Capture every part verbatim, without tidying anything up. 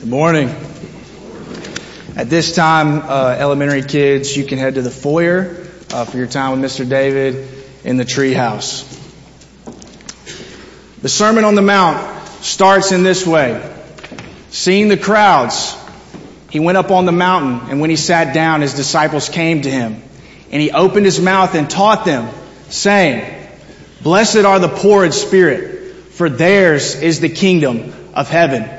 Good morning. At this time, uh, elementary kids, you can head to the foyer uh, for your time with Mister David in the treehouse. The Sermon on the Mount starts in this way. Seeing the crowds, he went up on the mountain, and when he sat down, his disciples came to him. And he opened his mouth and taught them, saying, "Blessed are the poor in spirit, for theirs is the kingdom of heaven.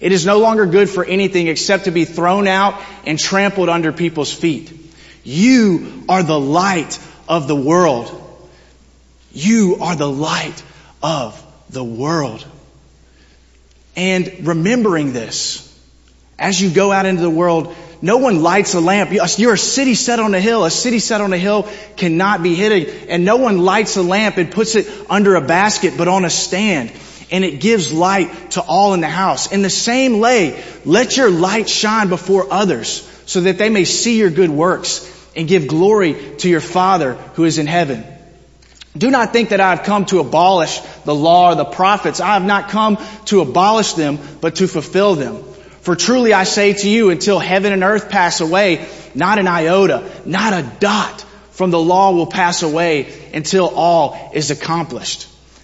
It is no longer good for anything except to be thrown out and trampled under people's feet. You are the light of the world. You are the light of the world. And remembering this, as you go out into the world, no one lights a lamp. You're a city set on a hill. A city set on a hill cannot be hidden. And no one lights a lamp and puts it under a basket, but on a stand. And it gives light to all in the house. In the same way, let your light shine before others, so that they may see your good works and give glory to your Father who is in heaven. Do not think that I have come to abolish the law or the prophets. I have not come to abolish them, but to fulfill them. For truly I say to you, until heaven and earth pass away, not an iota, not a dot from the law will pass away until all is accomplished.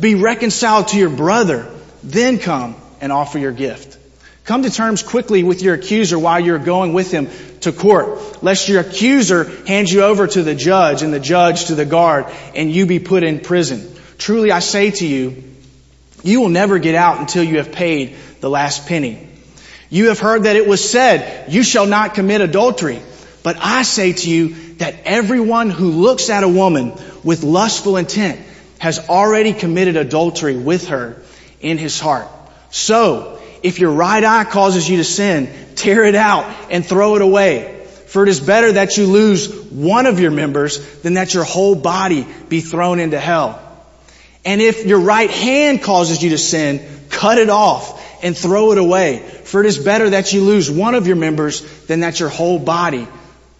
be reconciled to your brother, then come and offer your gift. Come to terms quickly with your accuser while you're going with him to court, lest your accuser hand you over to the judge and the judge to the guard, and you be put in prison. Truly I say to you, you will never get out until you have paid the last penny. You have heard that it was said, 'You shall not commit adultery.' But I say to you that everyone who looks at a woman with lustful intent has already committed adultery with her in his heart. So, if your right eye causes you to sin, tear it out and throw it away. For it is better that you lose one of your members than that your whole body be thrown into hell. And if your right hand causes you to sin, cut it off and throw it away. For it is better that you lose one of your members than that your whole body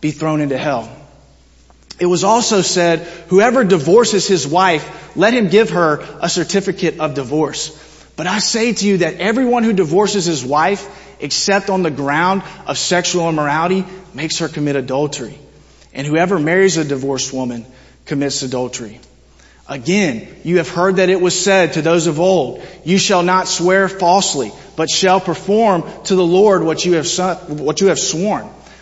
be thrown into hell. It was also said, 'Whoever divorces his wife, let him give her a certificate of divorce.' But I say to you that everyone who divorces his wife, except on the ground of sexual immorality, makes her commit adultery. And whoever marries a divorced woman commits adultery. Again, you have heard that it was said to those of old, 'You shall not swear falsely, but shall perform to the Lord what you have what you have sworn.'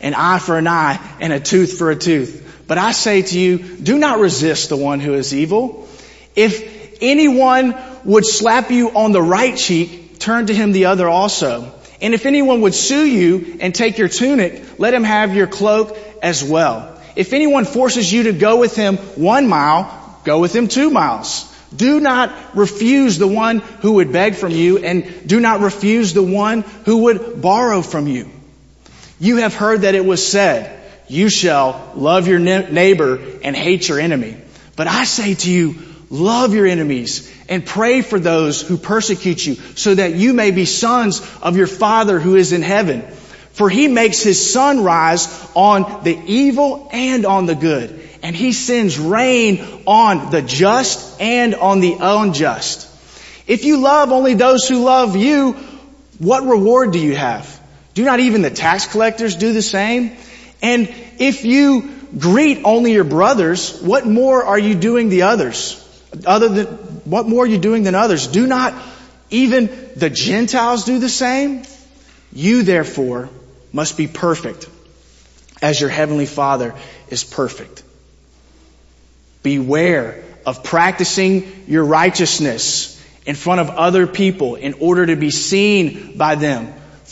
an eye for an eye and a tooth for a tooth. But I say to you, do not resist the one who is evil. If anyone would slap you on the right cheek, turn to him the other also. And if anyone would sue you and take your tunic, let him have your cloak as well. If anyone forces you to go with him one mile, go with him two miles. Do not refuse the one who would beg from you, and do not refuse the one who would borrow from you. You have heard that it was said, you shall love your neighbor and hate your enemy. But I say to you, love your enemies and pray for those who persecute you, so that you may be sons of your Father who is in heaven. For he makes his sun rise on the evil and on the good, and he sends rain on the just and on the unjust. If you love only those who love you, what reward do you have? Do not even the tax collectors do the same? And if you greet only your brothers, what more are you doing the others? Other than, what more are you doing than others? Do not even the Gentiles do the same? You therefore must be perfect, as your heavenly Father is perfect. Beware of practicing your righteousness in front of other people in order to be seen by them,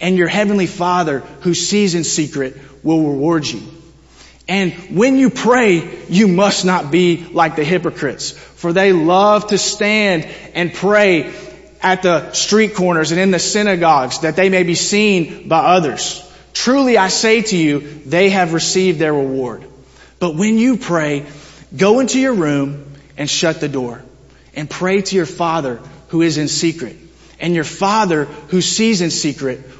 and your heavenly Father who sees in secret will reward you. And when you pray, you must not be like the hypocrites, for they love to stand and pray at the street corners and in the synagogues, that they may be seen by others. Truly I say to you, they have received their reward. But when you pray, go into your room and shut the door, and pray to your Father who is in secret, and your Father who sees in secret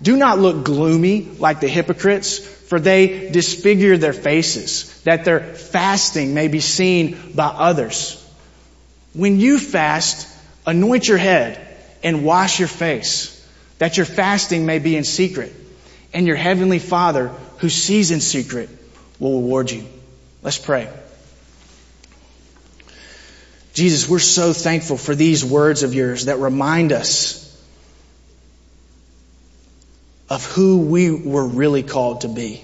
do not look gloomy like the hypocrites, for they disfigure their faces, that their fasting may be seen by others. When you fast, anoint your head and wash your face, that your fasting may be in secret, and your heavenly Father who sees in secret will reward you. Let's pray. Jesus, we're so thankful for these words of yours that remind us of who we were really called to be.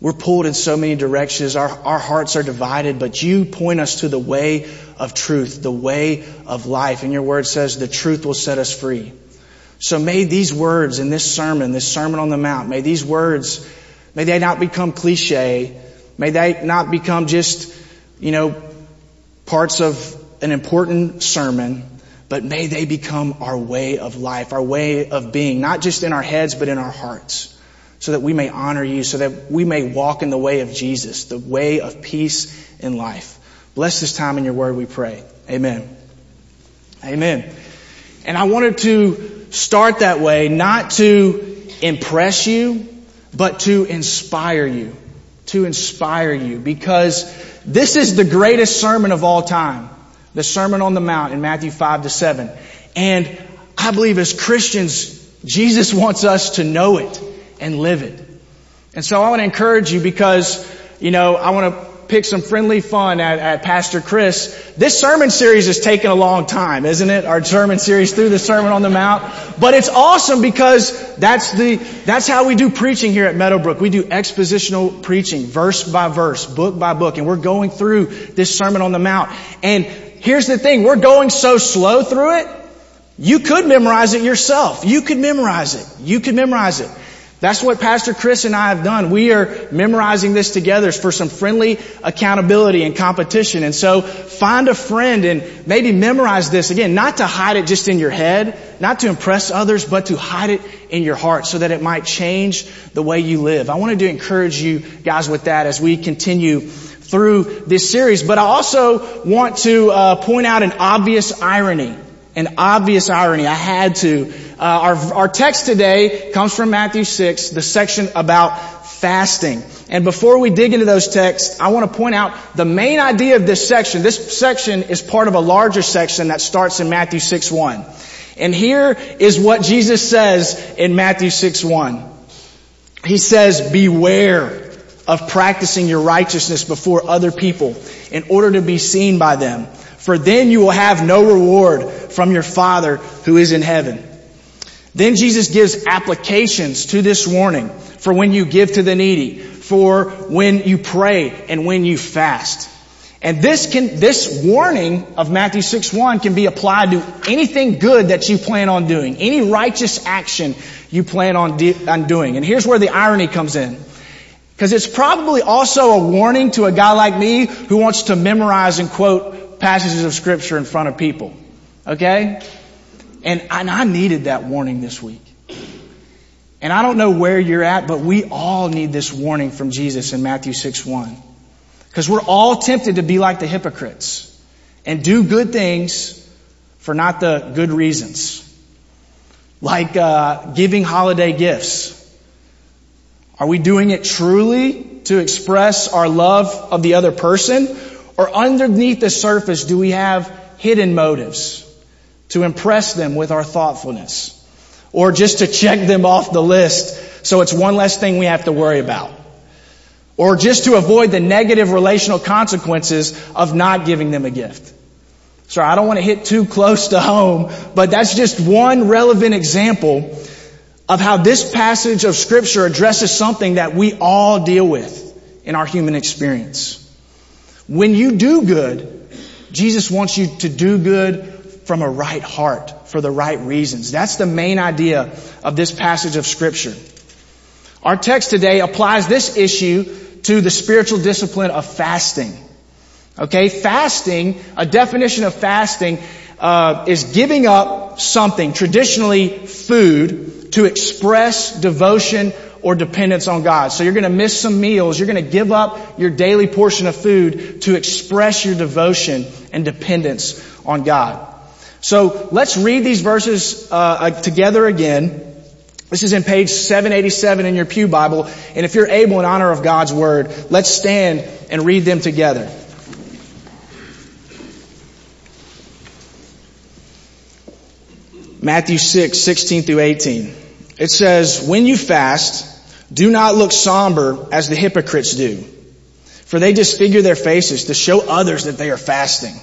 We're pulled in so many directions. Our, our hearts are divided, but you point us to the way of truth, the way of life. And your word says the truth will set us free. So may these words in this sermon, this Sermon on the Mount, may these words, may they not become cliche. May they not become just, you know, parts of an important sermon. But may they become our way of life, our way of being, not just in our heads, but in our hearts, so that we may honor you, so that we may walk in the way of Jesus, the way of peace in life. Bless this time in your word, we pray. Amen. Amen. And I wanted to start that way, not to impress you, but to inspire you, to inspire you, because this is the greatest sermon of all time. the Sermon on the Mount in Matthew five to seven. And I believe as Christians, Jesus wants us to know it and live it. And so I want to encourage you because, you know, I want to pick some friendly fun at, at Pastor Chris. This sermon series has taken a long time, isn't it? Our sermon series through the Sermon on the Mount. But it's awesome because that's the that's how we do preaching here at Meadowbrook. We do expositional preaching, verse by verse, book by book. And we're going through this Sermon on the Mount. And here's the thing. We're going so slow through it, you could memorize it yourself. You could memorize it. You could memorize it. That's what Pastor Chris and I have done. We are memorizing this together for some friendly accountability and competition. And so find a friend and maybe memorize this. Again, not to hide it just in your head, not to impress others, but to hide it in your heart so that it might change the way you live. I wanted to encourage you guys with that as we continue through this series. But I also want to uh, point out an obvious irony. An obvious irony. I had to. Uh, our, our text today comes from Matthew six, the section about fasting. And before we dig into those texts, I want to point out the main idea of this section. This section is part of a larger section that starts in Matthew six one. And here is what Jesus says in Matthew six one. He says, beware of practicing your righteousness before other people in order to be seen by them. For then you will have no reward from your Father who is in heaven. Then Jesus gives applications to this warning for when you give to the needy, for when you pray and when you fast. And this can, this warning of Matthew six one can be applied to anything good that you plan on doing, any righteous action you plan on, de- on doing. And here's where the irony comes in. Because it's probably also a warning to a guy like me who wants to memorize and quote passages of Scripture in front of people. Okay? And I needed that warning this week. And I don't know where you're at, but we all need this warning from Jesus in Matthew six one. Because we're all tempted to be like the hypocrites and do good things for not the good reasons. Like uh, giving holiday gifts. Are we doing it truly to express our love of the other person? Or underneath the surface, do we have hidden motives to impress them with our thoughtfulness? Or just to check them off the list so it's one less thing we have to worry about? Or just to avoid the negative relational consequences of not giving them a gift? Sorry, I don't want to hit too close to home, but that's just one relevant example of how this passage of Scripture addresses something that we all deal with in our human experience. When you do good, Jesus wants you to do good from a right heart, for the right reasons. That's the main idea of this passage of Scripture. Our text today applies this issue to the spiritual discipline of fasting. Okay, fasting, a definition of fasting, uh, is giving up something, traditionally food, to express devotion or dependence on God. So you're going to miss some meals. You're going to give up your daily portion of food to express your devotion and dependence on God. So let's read these verses uh, together again. This is in page seven eighty-seven in your pew Bible. And if you're able, in honor of God's Word, let's stand and read them together. Matthew six, sixteen through eighteen. It says, when you fast, do not look somber as the hypocrites do, for they disfigure their faces to show others that they are fasting.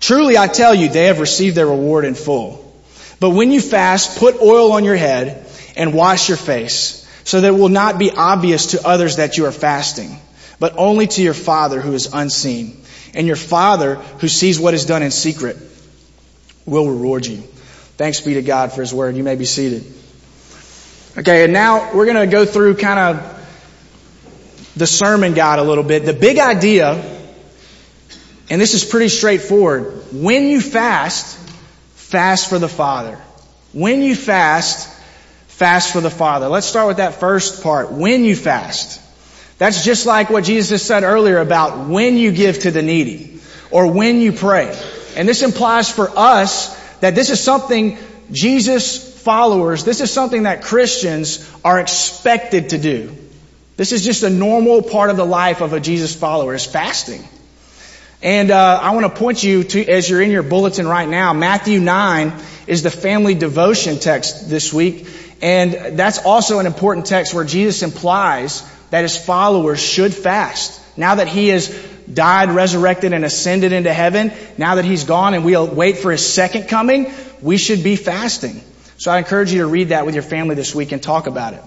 Truly, I tell you, they have received their reward in full. But when you fast, put oil on your head and wash your face, so that it will not be obvious to others that you are fasting, but only to your Father who is unseen. And your Father who sees what is done in secret will reward you. Thanks be to God for His Word. You may be seated. Okay, and now we're going to go through kind of the sermon guide a little bit. The big idea, and this is pretty straightforward, when you fast, fast for the Father. When you fast, fast for the Father. Let's start with that first part, when you fast. That's just like what Jesus said earlier about when you give to the needy or when you pray. And this implies for us that this is something Jesus followers, this is something that Christians are expected to do. This is just a normal part of the life of a Jesus follower, is fasting. And uh, I want to point you to, as you're in your bulletin right now, Matthew nine is the family devotion text this week. And that's also an important text where Jesus implies that his followers should fast. Now that he has died, resurrected, and ascended into heaven, now that he's gone and we'll wait for his second coming, we should be fasting. So I encourage you to read that with your family this week and talk about it.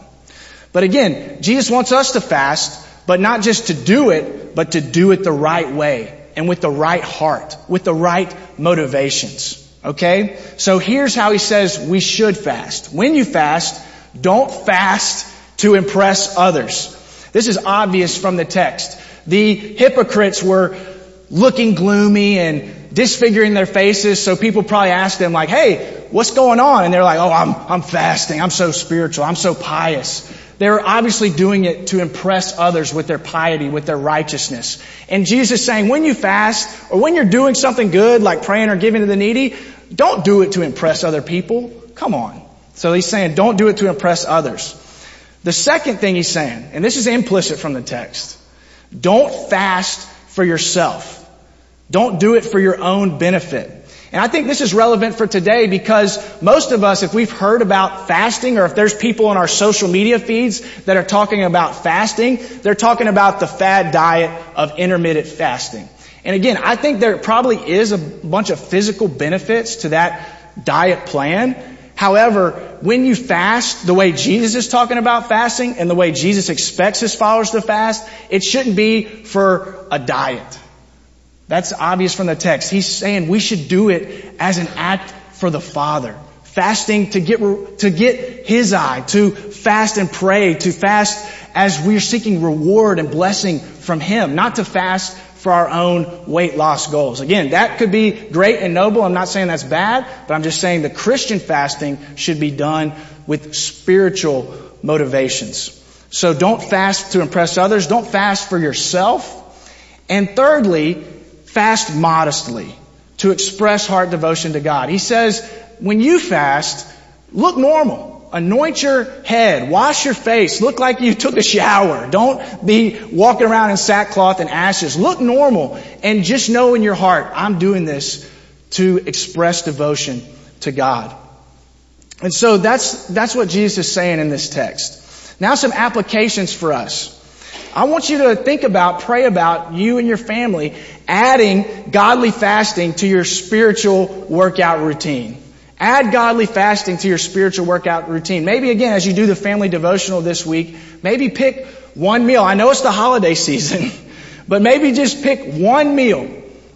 But again, Jesus wants us to fast, but not just to do it, but to do it the right way and with the right heart, with the right motivations. Okay? So here's how he says we should fast. When you fast, don't fast to impress others. This is obvious from the text. The hypocrites were looking gloomy and disfiguring their faces, so people probably asked them like, hey, what's going on? And they're like, oh, I'm, I'm fasting. I'm so spiritual. I'm so pious. They were obviously doing it to impress others with their piety, with their righteousness. And Jesus is saying, when you fast, or when you're doing something good, like praying or giving to the needy, don't do it to impress other people. Come on. So he's saying, don't do it to impress others. The second thing he's saying, and this is implicit from the text, don't fast for yourself. Don't do it for your own benefit. And I think this is relevant for today because most of us, if we've heard about fasting or if there's people in our social media feeds that are talking about fasting, they're talking about the fad diet of intermittent fasting. And again, I think there probably is a bunch of physical benefits to that diet plan. However, when you fast the way Jesus is talking about fasting and the way Jesus expects his followers to fast, it shouldn't be for a diet. That's obvious from the text. He's saying we should do it as an act for the Father. Fasting to get, to get His eye, to fast and pray, to fast as we're seeking reward and blessing from Him, not to fast for our own weight loss goals. Again, that could be great and noble. I'm not saying that's bad, but I'm just saying the Christian fasting should be done with spiritual motivations. So don't fast to impress others. Don't fast for yourself. And thirdly, fast modestly to express heart devotion to God. He says, when you fast, look normal. Anoint your head. Wash your face. Look like you took a shower. Don't be walking around in sackcloth and ashes. Look normal. And just know in your heart, I'm doing this to express devotion to God. And so that's, that's what Jesus is saying in this text. Now some applications for us. I want you to think about, pray about you and your family adding godly fasting to your spiritual workout routine. Add godly fasting to your spiritual workout routine. Maybe again, as you do the family devotional this week, maybe pick one meal. I know it's the holiday season, but maybe just pick one meal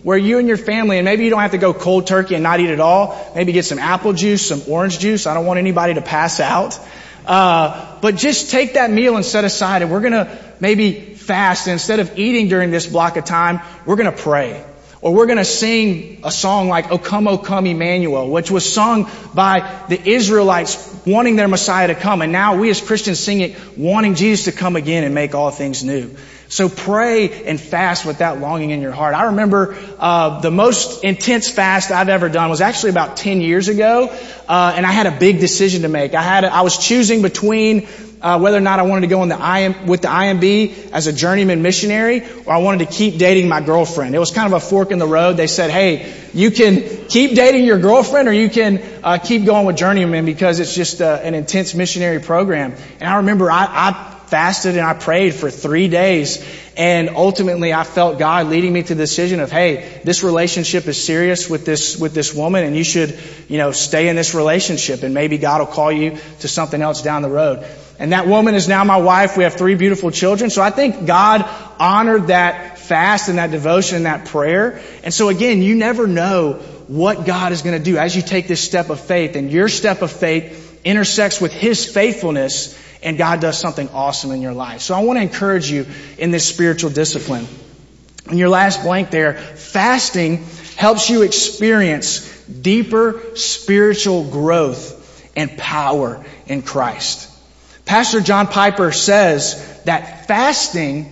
where you and your family, and maybe you don't have to go cold turkey and not eat at all. Maybe get some apple juice, some orange juice. I don't want anybody to pass out. Uh, but just take that meal and set aside, and we're going to maybe fast. And instead of eating during this block of time, we're going to pray. Or we're going to sing a song like O Come, O Come Emmanuel, which was sung by the Israelites wanting their Messiah to come. And now we as Christians sing it wanting Jesus to come again and make all things new. So pray and fast with that longing in your heart. I remember uh the most intense fast I've ever done was actually about ten years ago. Uh and I had a big decision to make. I had a, I was choosing between Uh, whether or not I wanted to go in the I M, with the I M B as a journeyman missionary, or I wanted to keep dating my girlfriend. It was kind of a fork in the road. They said, hey, you can keep dating your girlfriend or you can uh, keep going with journeyman because it's just uh, an intense missionary program. And I remember I, I fasted and I prayed for three days. And ultimately I felt God leading me to the decision of, hey, this relationship is serious with this, with this woman, and you should, you know, stay in this relationship, and maybe God will call you to something else down the road. And that woman is now my wife. We have three beautiful children. So I think God honored that fast and that devotion and that prayer. And so again, you never know what God is going to do as you take this step of faith, and your step of faith intersects with His faithfulness, and God does something awesome in your life. So I want to encourage you in this spiritual discipline. And your last blank there, fasting helps you experience deeper spiritual growth and power in Christ. Pastor John Piper says that fasting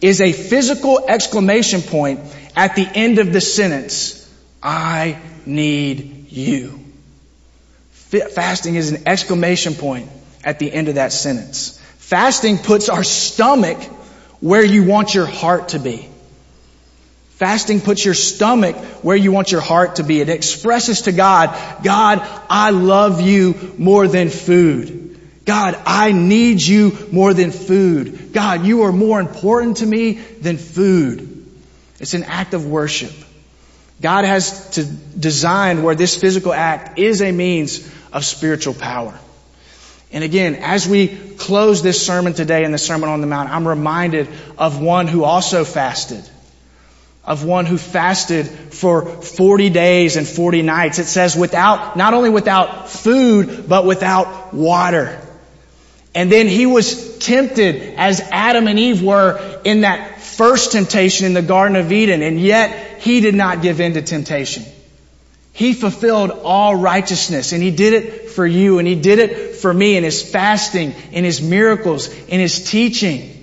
is a physical exclamation point at the end of the sentence, I need you. Fasting is an exclamation point at the end of that sentence. Fasting puts our stomach where you want your heart to be. Fasting puts your stomach where you want your heart to be. It expresses to God, God, I love you more than food. God, I need you more than food. God, you are more important to me than food. It's an act of worship. God has to design where this physical act is a means of spiritual power. And again, as we close this sermon today in the Sermon on the Mount, I'm reminded of one who also fasted. Of one who fasted for forty days and forty nights. It says without, not only without food, but without water. And then he was tempted as Adam and Eve were in that first temptation in the Garden of Eden. And yet he did not give in to temptation. He fulfilled all righteousness, and he did it for you, and he did it for me in his fasting, in his miracles, in his teaching.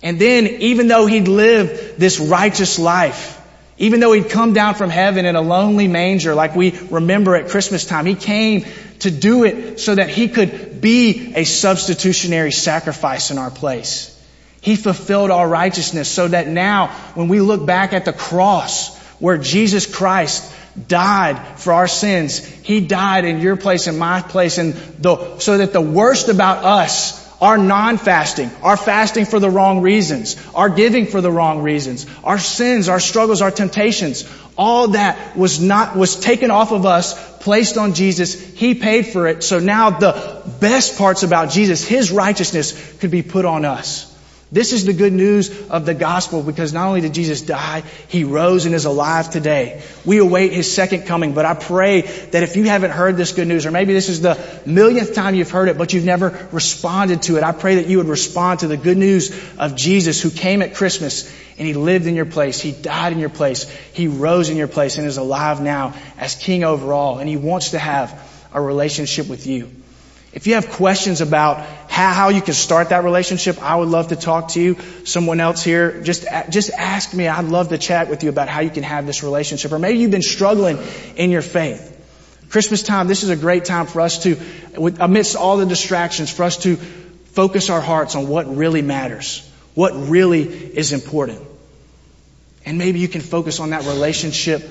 And then, even though he'd lived this righteous life, even though he'd come down from heaven in a lonely manger like we remember at Christmas time, he came to do it so that he could be a substitutionary sacrifice in our place. He fulfilled all righteousness so that now, when we look back at the cross where Jesus Christ died for our sins, he died in your place and my place, and the, so that the worst about us, our non-fasting, our fasting for the wrong reasons, our giving for the wrong reasons, our sins, our struggles, our temptations, all that was not was taken off of us, placed on Jesus. He paid for it. So now the best parts about Jesus, his righteousness, could be put on us. This is the good news of the gospel, because not only did Jesus die, he rose and is alive today. We await his second coming, but I pray that if you haven't heard this good news, or maybe this is the millionth time you've heard it, but you've never responded to it, I pray that you would respond to the good news of Jesus, who came at Christmas and he lived in your place, he died in your place, he rose in your place, and is alive now as king over all, and he wants to have a relationship with you. If you have questions about how you can start that relationship, I would love to talk to you. Someone else here, just just ask me. I'd love to chat with you about how you can have this relationship. Or maybe you've been struggling in your faith. Christmas time, this is a great time for us to, amidst all the distractions, for us to focus our hearts on what really matters, what really is important. And maybe you can focus on that relationship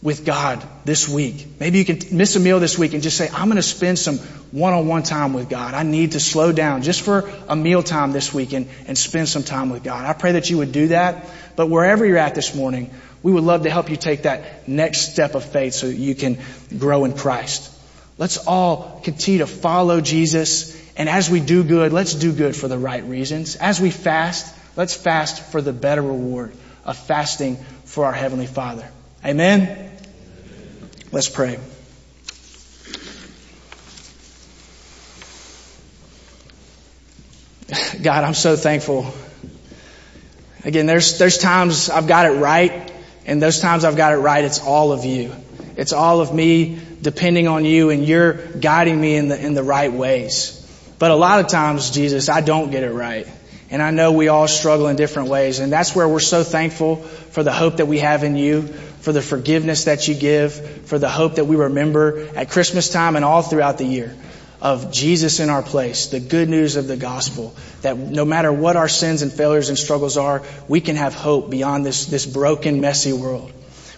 with God this week. Maybe you can miss a meal this week and just say, I'm going to spend some one-on-one time with God. I need to slow down just for a meal time this week and, and spend some time with God. I pray that you would do that. But wherever you're at this morning, we would love to help you take that next step of faith so that you can grow in Christ. Let's all continue to follow Jesus. And as we do good, let's do good for the right reasons. As we fast, let's fast for the better reward of fasting for our Heavenly Father. Amen. Let's pray. God, I'm so thankful. Again, there's there's times I've got it right, and those times I've got it right, it's all of you. It's all of me depending on you, and you're guiding me in the in the right ways. But a lot of times, Jesus, I don't get it right. And I know we all struggle in different ways. And that's where we're so thankful for the hope that we have in you, for the forgiveness that you give, for the hope that we remember at Christmas time and all throughout the year of Jesus in our place, the good news of the gospel, that no matter what our sins and failures and struggles are, we can have hope beyond this, this broken, messy world.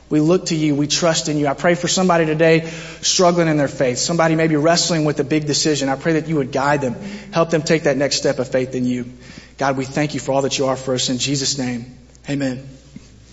We look to you. We trust in you. I pray for somebody today struggling in their faith, somebody maybe wrestling with a big decision. I pray that you would guide them, help them take that next step of faith in you. God, we thank you for all that you are for us. In Jesus' name, amen.